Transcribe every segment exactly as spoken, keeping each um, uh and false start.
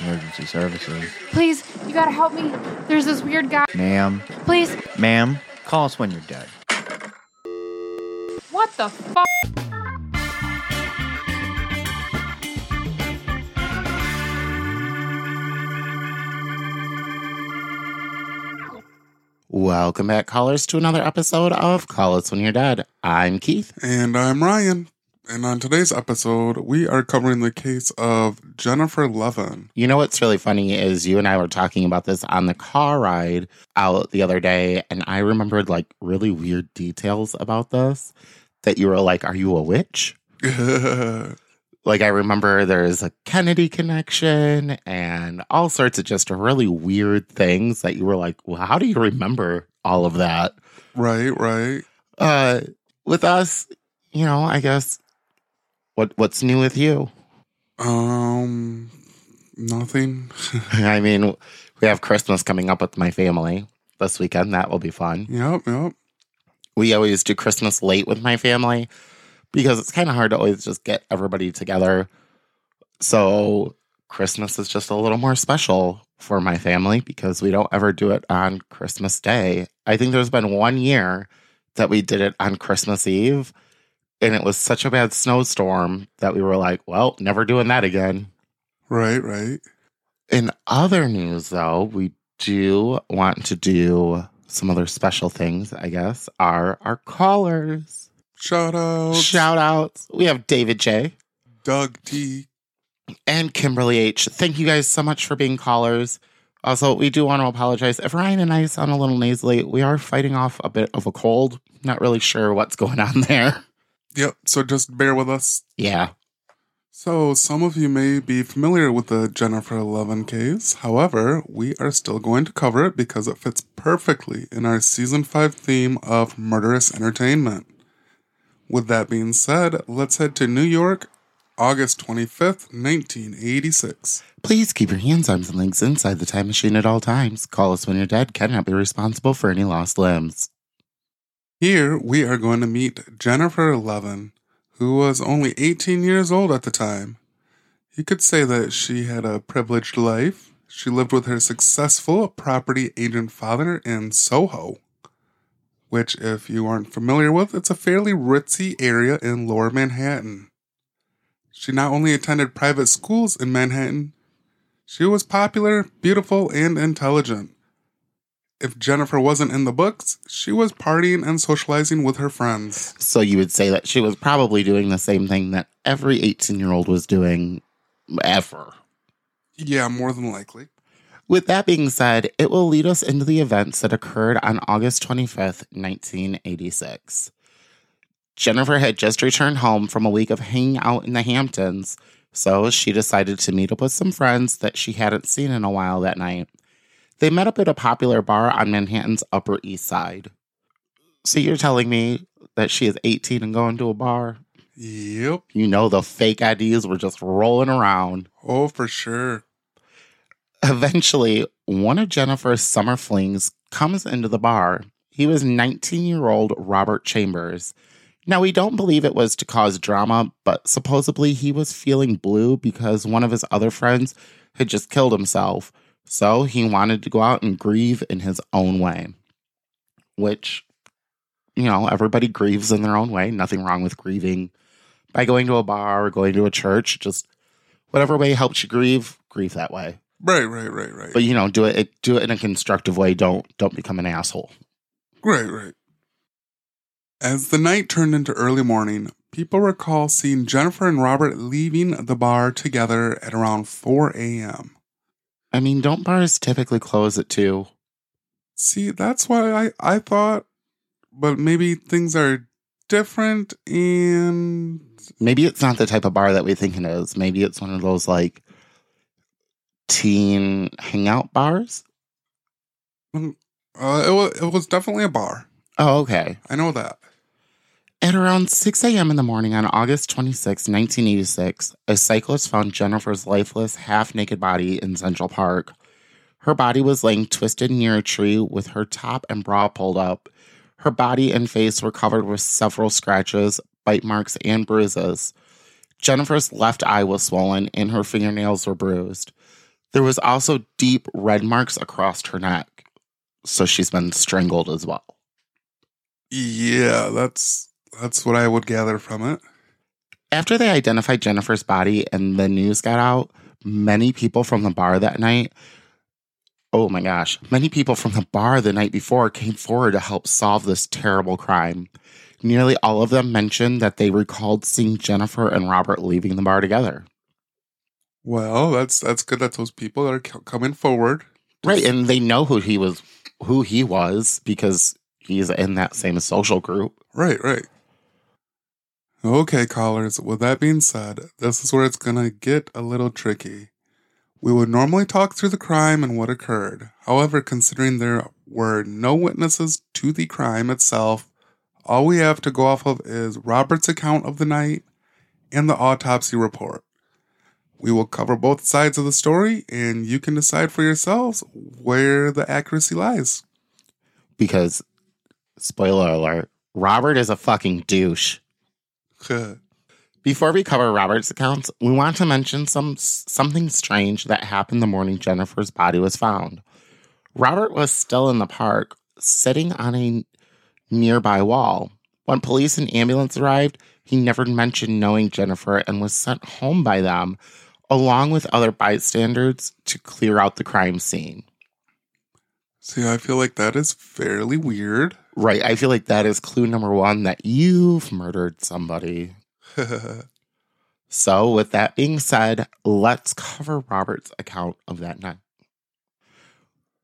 Emergency services. Please, you gotta help me. There's this weird guy. Ma'am. Please. Ma'am, call us when you're dead. What the fuck? Welcome back, callers, to another episode of Call Us When You're Dead. I'm Keith. And I'm Ryan. And on today's episode, we are covering the case of Jennifer Levin. You know what's really funny is you and I were talking about this on the car ride out the other day, and I remembered, like, really weird details about this that you were like, are you a witch? Like, I remember there's a Kennedy connection and all sorts of just really weird things that you were like, well, how do you remember all of that? Right, right. Uh, with us, you know, I guess... What what's new with you? Um, nothing. I mean, we have Christmas coming up with my family this weekend. That will be fun. Yep, yep. We always do Christmas late with my family because it's kind of hard to always just get everybody together. So Christmas is just a little more special for my family because we don't ever do it on Christmas Day. I think there's been one year that we did it on Christmas Eve. And it was such a bad snowstorm that we were like, well, never doing that again. Right, right. In other news, though, we do want to do some other special things, I guess, are our callers. Shout outs. Shout outs. We have David J. Doug T. And Kimberly H. Thank you guys so much for being callers. Also, we do want to apologize. If Ryan and I sound a little nasally, we are fighting off a bit of a cold. Not really sure what's going on there. Yep, so just bear with us. Yeah. So, some of you may be familiar with the Jennifer Levin case. However, we are still going to cover it because it fits perfectly in our Season five theme of murderous entertainment. With that being said, let's head to New York, August twenty-fifth, nineteen eighty-six. Please keep your hands, arms, and legs inside the time machine at all times. Call us when you're dead. Cannot be responsible for any lost limbs. Here, we are going to meet Jennifer Levin, who was only eighteen years old at the time. You could say that she had a privileged life. She lived with her successful property agent father in Soho, which, if you aren't familiar with, it's a fairly ritzy area in Lower Manhattan. She not only attended private schools in Manhattan, she was popular, beautiful, and intelligent. If Jennifer wasn't in the books, she was partying and socializing with her friends. So you would say that she was probably doing the same thing that every eighteen-year-old was doing ever. Yeah, more than likely. With that being said, it will lead us into the events that occurred on August twenty-fifth, nineteen eighty-six. Jennifer had just returned home from a week of hanging out in the Hamptons, so she decided to meet up with some friends that she hadn't seen in a while that night. They met up at a popular bar on Manhattan's Upper East Side. So you're telling me that she is eighteen and going to a bar? Yep. You know the fake I Ds were just rolling around. Oh, for sure. Eventually, one of Jennifer's summer flings comes into the bar. He was nineteen-year-old Robert Chambers. Now, we don't believe it was to cause drama, but supposedly he was feeling blue because one of his other friends had just killed himself. So he wanted to go out and grieve in his own way, which, you know, everybody grieves in their own way. Nothing wrong with grieving by going to a bar or going to a church. Just whatever way helps you grieve, grieve that way. Right, right, right, right. But, you know, do it do it in a constructive way. Don't don't become an asshole. Right, right. As the night turned into early morning, people recall seeing Jennifer and Robert leaving the bar together at around four a.m. I mean, don't bars typically close at two? See, that's what I, I thought, but maybe things are different and... Maybe it's not the type of bar that we think it is. Maybe it's one of those, like, teen hangout bars? Uh, it was, it was definitely a bar. Oh, okay. I know that. At around six a.m. in the morning on August twenty-sixth, nineteen eighty-six, a cyclist found Jennifer's lifeless, half-naked body in Central Park. Her body was laying twisted near a tree with her top and bra pulled up. Her body and face were covered with several scratches, bite marks, and bruises. Jennifer's left eye was swollen and her fingernails were bruised. There was also deep red marks across her neck. So she's been strangled as well. Yeah, that's that's what I would gather from it. After they identified Jennifer's body and the news got out, many people from the bar that night, oh my gosh, many people from the bar the night before came forward to help solve this terrible crime. Nearly all of them mentioned that they recalled seeing Jennifer and Robert leaving the bar together. Well, that's that's good that those people are coming forward. Right, and they know who he was, who he was because he's in that same social group. Right, right. Okay, callers, with that being said, this is where it's going to get a little tricky. We would normally talk through the crime and what occurred. However, considering there were no witnesses to the crime itself, all we have to go off of is Robert's account of the night and the autopsy report. We will cover both sides of the story, and you can decide for yourselves where the accuracy lies. Because, spoiler alert, Robert is a fucking douche. Before we cover Robert's accounts, we want to mention some something strange that happened the morning Jennifer's body was found. Robert was still in the park, sitting on a nearby wall. When police and ambulance arrived, he never mentioned knowing Jennifer and was sent home by them, along with other bystanders, to clear out the crime scene. See, I feel like that is fairly weird. Right, I feel like that is clue number one that you've murdered somebody. So, with that being said, let's cover Robert's account of that night.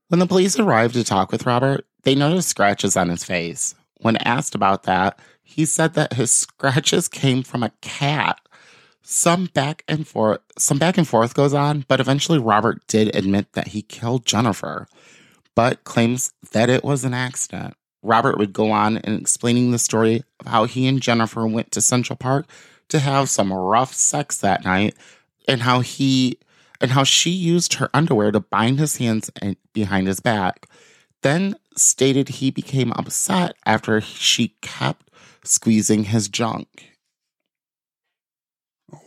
When the police arrived to talk with Robert, they noticed scratches on his face. When asked about that, he said that his scratches came from a cat. Some back and forth, some back and forth goes on, but eventually Robert did admit that he killed Jennifer, but claims that it was an accident. Robert would go on in explaining the story of how he and Jennifer went to Central Park to have some rough sex that night and how he and how she used her underwear to bind his hands and behind his back. Then stated he became upset after she kept squeezing his junk.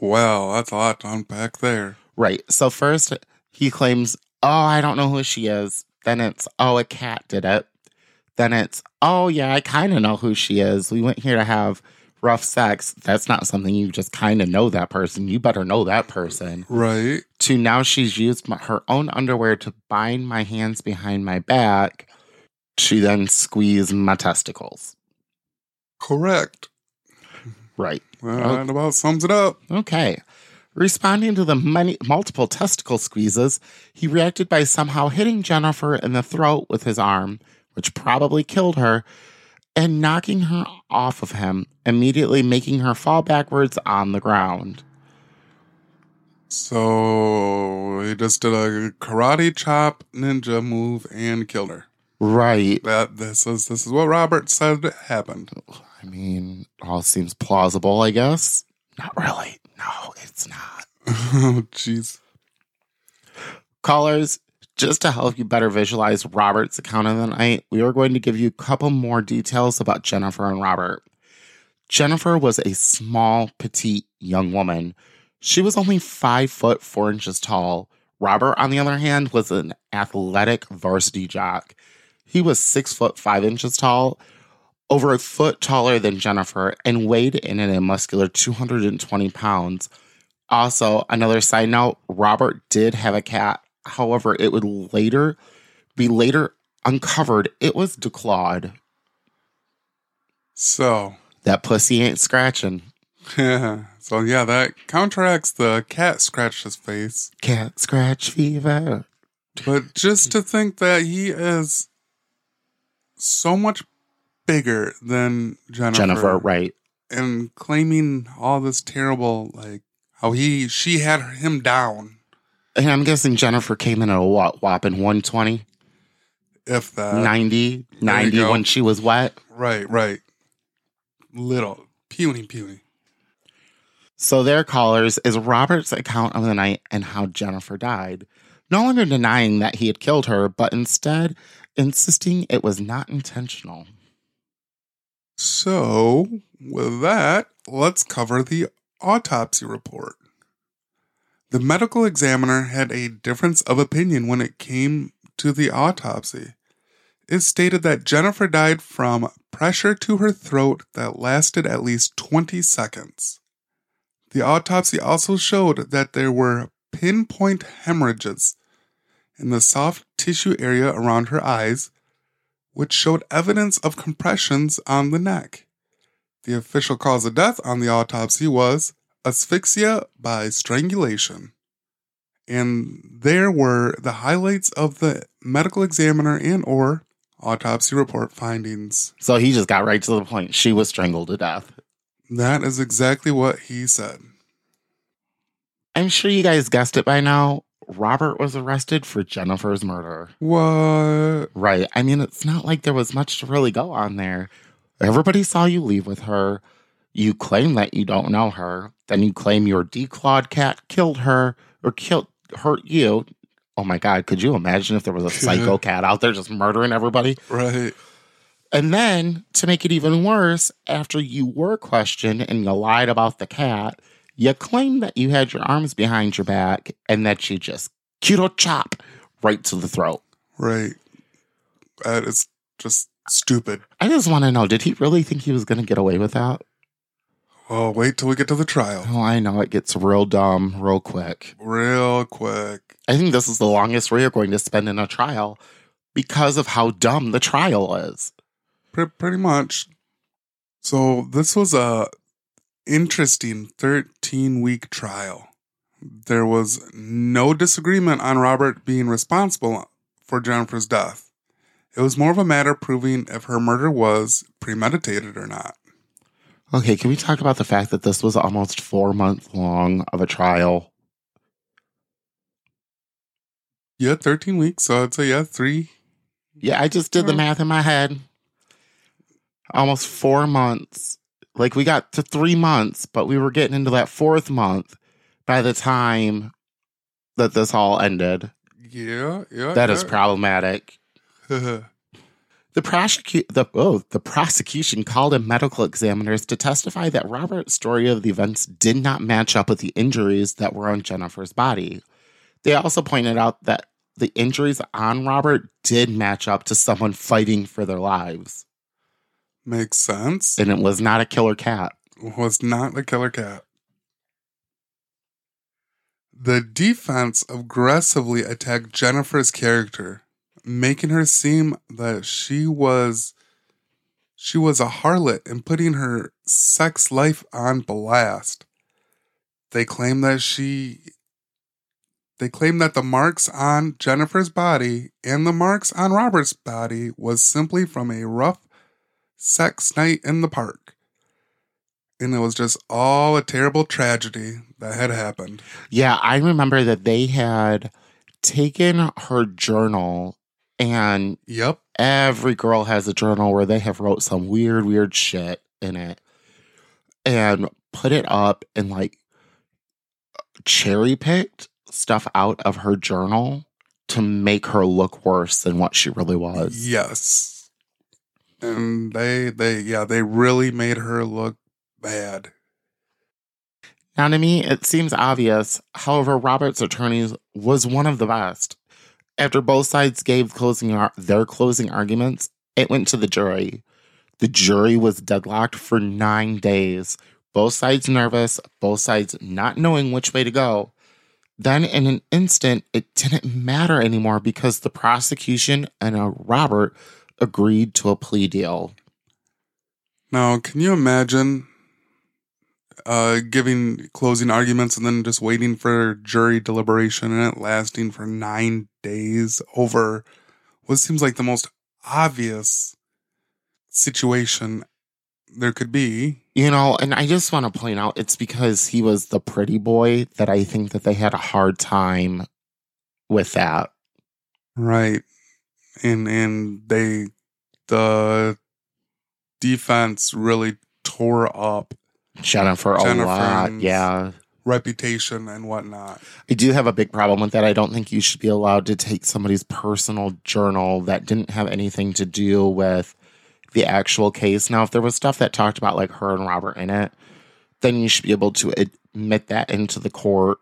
Well, that's a lot to unpack there. Right. So first he claims, oh, I don't know who she is. Then it's, oh, a cat did it. Then it's, oh, yeah, I kind of know who she is. We went here to have rough sex. That's not something you just kind of know that person. You better know that person. Right. To now she's used my, her own underwear to bind my hands behind my back. She then squeezed my testicles. Correct. Right. Well, okay. That about sums it up. Okay. Responding to the many, multiple testicle squeezes, he reacted by somehow hitting Jennifer in the throat with his arm, which probably killed her, and knocking her off of him, immediately making her fall backwards on the ground. So he just did a karate chop ninja move and killed her. Right. That this is this is what Robert said happened. I mean, all seems plausible, I guess. Not really. No, it's not. Oh, jeez. Callers, just to help you better visualize Robert's account of the night, we are going to give you a couple more details about Jennifer and Robert. Jennifer was a small, petite young woman. She was only five foot four inches tall. Robert, on the other hand, was an athletic varsity jock. He was six foot five inches tall, over a foot taller than Jennifer, and weighed in at a muscular two hundred twenty pounds. Also, another side note, Robert did have a cat. However, it would later be later uncovered it was declawed. So that pussy ain't scratching. Yeah. So yeah, that counteracts the cat scratched his face. Cat scratch fever. But just to think that he is so much bigger than Jennifer. Jennifer, right. And claiming all this terrible, like how he she had him down. And I'm guessing Jennifer came in at a what, whopping one twenty? If that. ninety, ninety when she was wet. Right, right. Little. Puny, puny. So there, callers, is Robert's account of the night and how Jennifer died. No longer denying that he had killed her, but instead insisting it was not intentional. So, with that, let's cover the autopsy report. The medical examiner had a difference of opinion when it came to the autopsy. It stated that Jennifer died from pressure to her throat that lasted at least twenty seconds. The autopsy also showed that there were pinpoint hemorrhages in the soft tissue area around her eyes, which showed evidence of compressions on the neck. The official cause of death on the autopsy was asphyxia by strangulation. And there were the highlights of the medical examiner and or autopsy report findings. So he just got right to the point. She was strangled to death. That is exactly what he said. I'm sure you guys guessed it by now. Robert was arrested for Jennifer's murder. What? Right. I mean, it's not like there was much to really go on there. Everybody saw you leave with her. You claim that you don't know her. Then you claim your declawed cat killed her or killed hurt you. Oh, my God. Could you imagine if there was a psycho cat out there just murdering everybody? Right. And then, to make it even worse, after you were questioned and you lied about the cat, you claim that you had your arms behind your back and that you just keto chop right to the throat. Right. That is just stupid. I just want to know, did he really think he was going to get away with that? Oh, wait till we get to the trial. Oh, I know. It gets real dumb real quick. Real quick. I think this is the longest we are going to spend in a trial because of how dumb the trial is. Pre- pretty much. So this was a interesting thirteen-week trial. There was no disagreement on Robert being responsible for Jennifer's death. It was more of a matter proving if her murder was premeditated or not. Okay, can we talk about the fact that this was almost four months long of a trial? Yeah, thirteen weeks, so I'd say, yeah, three. Yeah, I just did the math in my head. Almost four months. Like, we got to three months, but we were getting into that fourth month by the time that this all ended. Yeah, yeah. That yeah. is problematic. The prosecu- the oh, the prosecution called in medical examiners to testify that Robert's story of the events did not match up with the injuries that were on Jennifer's body. They also pointed out that the injuries on Robert did match up to someone fighting for their lives. Makes sense. And it was not a killer cat. It was not a killer cat. The defense aggressively attacked Jennifer's character, making her seem that she was she was a harlot and putting her sex life on blast. They claim that she they claim that the marks on Jennifer's body and the marks on Robert's body was simply from a rough sex night in the park. And it was just all a terrible tragedy that had happened. Yeah, I remember that they had taken her journal. And yep, every girl has a journal where they have wrote some weird, weird shit in it and put it up and like cherry picked stuff out of her journal to make her look worse than what she really was. Yes. And they, they, yeah, they really made her look bad. Now to me, it seems obvious. However, Robert's attorneys was one of the best. After both sides gave closing ar- their closing arguments, it went to the jury. The jury was deadlocked for nine days. Both sides nervous, both sides not knowing which way to go. Then in an instant, it didn't matter anymore because the prosecution and uh, Robert agreed to a plea deal. Now, can you imagine uh, giving closing arguments and then just waiting for jury deliberation and it lasting for nine days? Days over what seems like the most obvious situation there could be. You know, and I just want to point out, it's because he was the pretty boy that I think that they had a hard time with that. Right. And and they, the defense really tore up Jennifer a lot. Yeah. Reputation and whatnot. I do have a big problem with that. I don't think you should be allowed to take somebody's personal journal that didn't have anything to do with the actual case. Now, if there was stuff that talked about like her and Robert in it, then you should be able to admit that into the court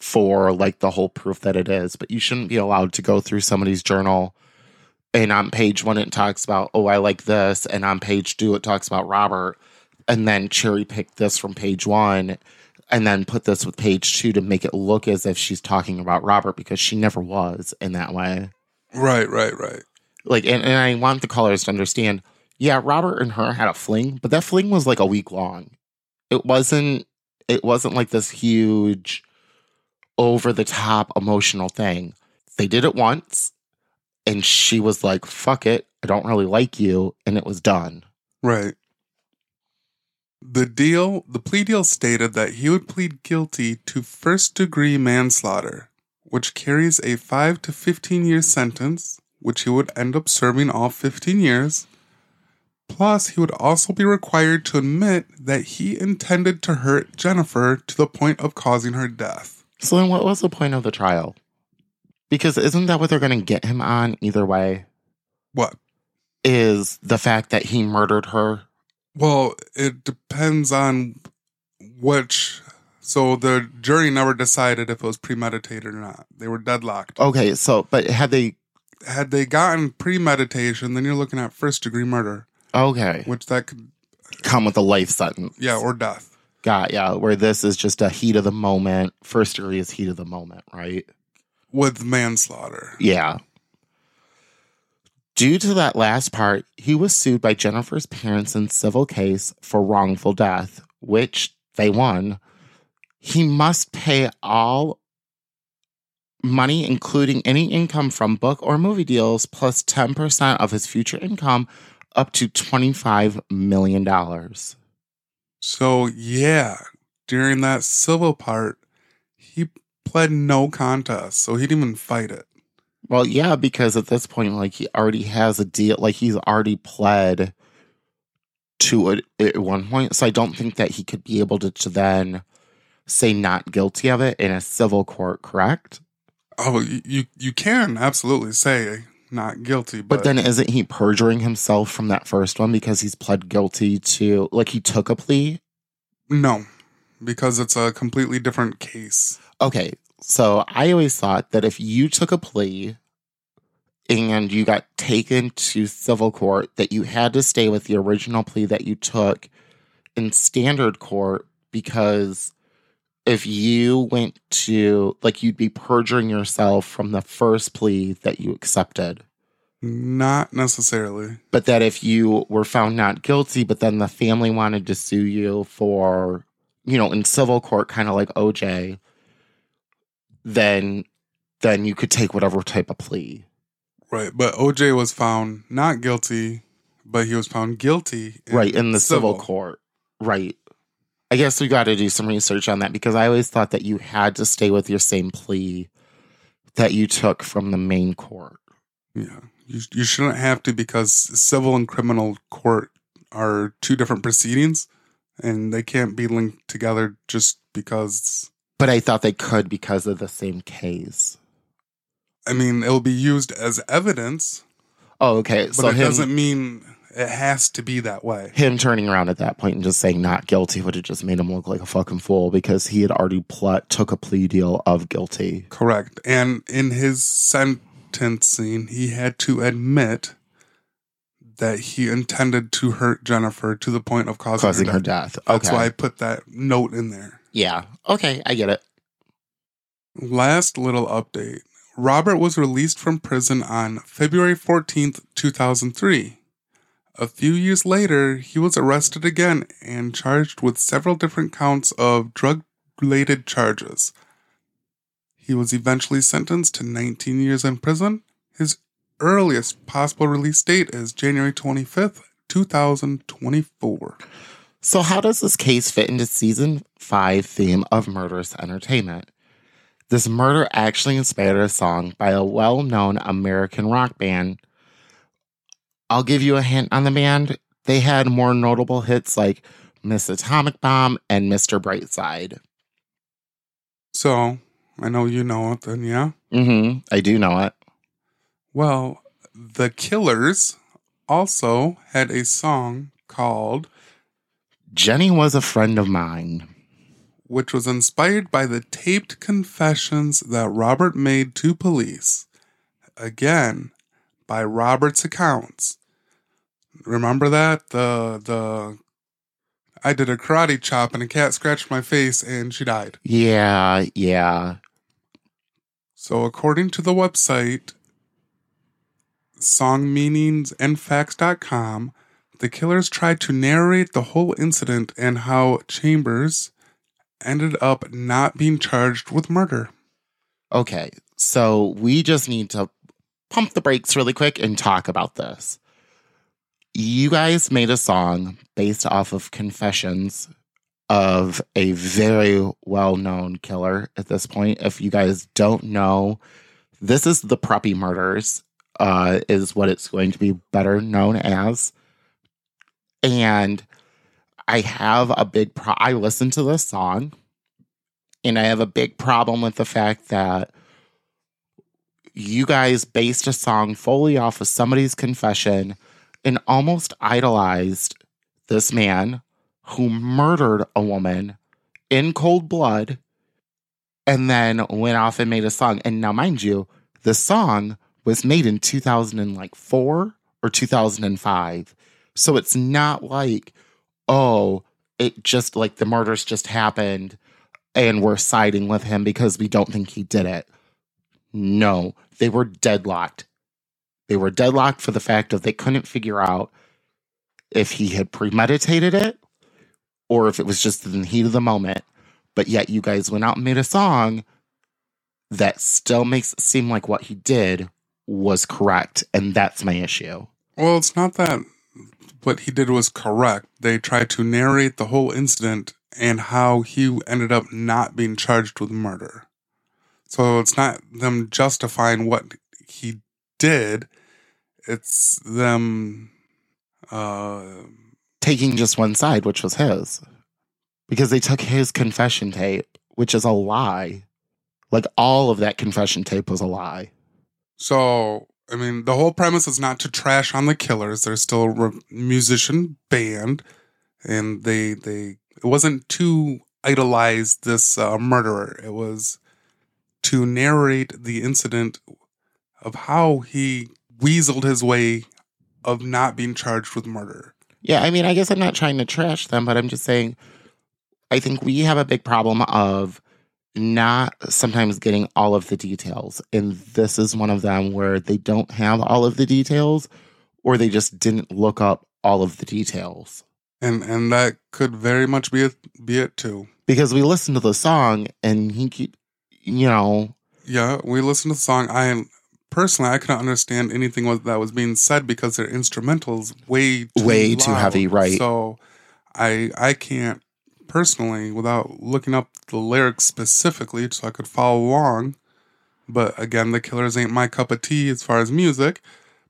for like the whole proof that it is. But you shouldn't be allowed to go through somebody's journal and on page one it talks about, oh, I like this, and on page two it talks about Robert, and then cherry pick this from page one and then put this with page two to make it look as if she's talking about Robert, because she never was in that way. Right, right, right. Like, and, and I want the callers to understand, yeah, Robert and her had a fling, but that fling was like a week long. It wasn't, it wasn't like this huge, over-the-top emotional thing. They did it once, and she was like, fuck it, I don't really like you, and it was done. Right. The deal, the plea deal stated that he would plead guilty to first-degree manslaughter, which carries a five to fifteen year sentence, which he would end up serving all fifteen years. Plus, he would also be required to admit that he intended to hurt Jennifer to the point of causing her death. So then what was the point of the trial? Because isn't that what they're going to get him on either way? What? Is the fact that he murdered her? Well, it depends on which. So the jury never decided if it was premeditated or not. They were deadlocked. Okay, so, but had they... Had they gotten premeditation, then you're looking at first-degree murder. Okay. Which that could... Come with a life sentence. Yeah, or death. Got, yeah, where this is just a heat of the moment. First-degree is heat of the moment, right? With manslaughter. Yeah. Due to that last part, he was sued by Jennifer's parents in civil case for wrongful death, which they won. He must pay all money, including any income from book or movie deals, plus ten percent of his future income, up to twenty-five million dollars. So, yeah, during that civil part, he pled no contest, so he didn't even fight it. Well, yeah, because at this point, like, he already has a deal. Like, he's already pled to it at one point. So I don't think that he could be able to, to then say not guilty of it in a civil court, correct? Oh, you you can absolutely say not guilty. But, but then isn't he perjuring himself from that first one because he's pled guilty to, like, he took a plea? No, because it's a completely different case. Okay. So I always thought that if you took a plea and you got taken to civil court, that you had to stay with the original plea that you took in standard court, because if you went to, like, you'd be perjuring yourself from the first plea that you accepted. Not necessarily. But that if you were found not guilty, but then the family wanted to sue you for, you know, in civil court, kind of like O J, then then you could take whatever type of plea. Right, but O J was found not guilty, but he was found guilty. In right, in the civil, civil court. Right. I guess we got to do some research on that, because I always thought that you had to stay with your same plea that you took from the main court. Yeah, you, you shouldn't have to, because civil and criminal court are two different proceedings, and they can't be linked together just because... But I thought they could because of the same case. I mean, it'll be used as evidence. Oh, okay. But so it him, doesn't mean it has to be that way. Him turning around at that point and just saying not guilty would have just made him look like a fucking fool, because he had already pl- took a plea deal of guilty. Correct. And in his sentencing, he had to admit that he intended to hurt Jennifer to the point of causing, causing her death. Her death. Okay. That's why I put that note in there. Yeah. Okay, I get it. Last little update. Robert was released from prison on February fourteenth, two thousand three. A few years later, he was arrested again and charged with several different counts of drug-related charges. He was eventually sentenced to nineteen years in prison. His earliest possible release date is January twenty-fifth, twenty twenty-four. So how does this case fit into season five theme of murderous entertainment? This murder actually inspired a song by a well-known American rock band. I'll give you a hint on the band. They had more notable hits like Miss Atomic Bomb and Mister Brightside. So, I know you know it then, yeah? Mm-hmm. I do know it. Well, The Killers also had a song called... Jenny Was a Friend of Mine, which was inspired by the taped confessions that Robert made to police. Again, by Robert's accounts. Remember that? The, the, I did a karate chop and a cat scratched my face and she died. Yeah, yeah. So according to the website, song meanings and facts dot com, the Killers tried to narrate the whole incident and how Chambers ended up not being charged with murder. Okay, so we just need to pump the brakes really quick and talk about this. You guys made a song based off of confessions of a very well-known killer at this point. If you guys don't know, this is the Preppy Murders, uh, is what it's going to be better known as. And I have a big pro- I listened to this song, and I have a big problem with the fact that you guys based a song fully off of somebody's confession and almost idolized this man who murdered a woman in cold blood and then went off and made a song. And now, mind you, the song was made in two thousand four or two thousand five. So it's not like, oh, it just like the murders just happened and we're siding with him because we don't think he did it. No, they were deadlocked. They were deadlocked for the fact that they couldn't figure out if he had premeditated it or if it was just in the heat of the moment. But yet you guys went out and made a song that still makes it seem like what he did was correct. And that's my issue. Well, it's not that what he did was correct. They tried to narrate the whole incident and how he ended up not being charged with murder. So it's not them justifying what he did. It's them uh, taking just one side, which was his. Because they took his confession tape, which is a lie. Like, all of that confession tape was a lie. So, I mean, the whole premise is not to trash on the Killers. They're still a re- musician band, and they they it wasn't to idolize this uh, murderer. It was to narrate the incident of how he weaseled his way of not being charged with murder. Yeah, I mean, I guess I'm not trying to trash them, but I'm just saying I think we have a big problem of not sometimes getting all of the details. And this is one of them where they don't have all of the details, or they just didn't look up all of the details. And and that could very much be it, be it too. Because we listened to the song and he keep, you know. Yeah, we listened to the song. I personally, I couldn't understand anything that was being said because their instrumental's way too Way loud. Too heavy, right. So I I can't personally, without looking up the lyrics specifically so I could follow along. But again, the Killers ain't my cup of tea as far as music,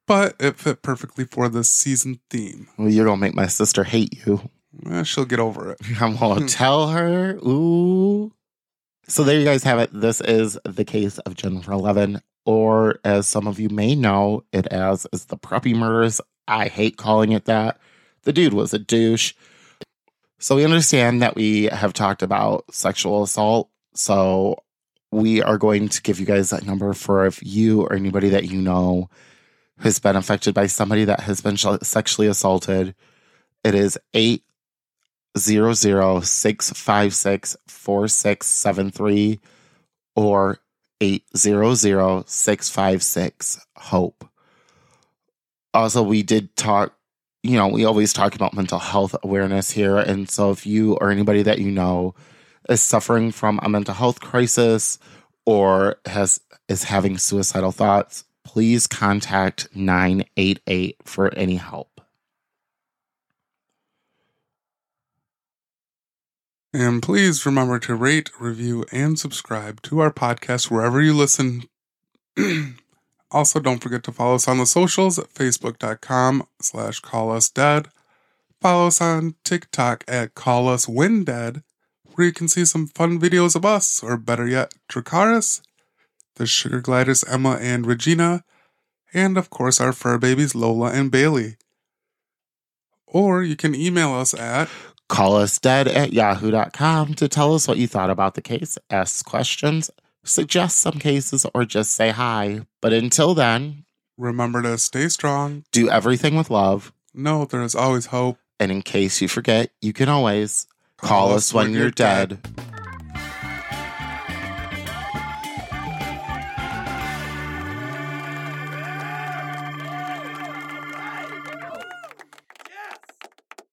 but it fit perfectly for this season theme. Well, you don't make my sister hate you. Eh, she'll get over it. I'm gonna tell her. Ooh. So there you guys have it. This is the case of Jennifer Levin, or as some of you may know it as, is the Preppy Murders. I hate calling it that. The dude was a douche. So we understand that we have talked about sexual assault, so we are going to give you guys that number for if you or anybody that you know has been affected by somebody that has been sexually assaulted. It is eight hundred, six five six, four six seven three or eight hundred, six five six, HOPE. Also, we did talk. You know, we always talk about mental health awareness here. And so if you or anybody that you know is suffering from a mental health crisis or has is having suicidal thoughts, please contact nine eight eight for any help. And please remember to rate, review, and subscribe to our podcast wherever you listen. Also, don't forget to follow us on the socials at facebook.com slash call us dead. Follow us on TikTok at Call Us When Dead, where you can see some fun videos of us, or better yet, Dracaris, the Sugar Gliders Emma and Regina, and of course our fur babies Lola and Bailey. Or you can email us at Call us dead at yahoo dot com to tell us what you thought about the case, ask questions, suggest some cases, or just say hi. But until then, remember to stay strong, do everything with love. No, there is always hope. And in case you forget, you can always call, call us when, when you're, you're dead. dead.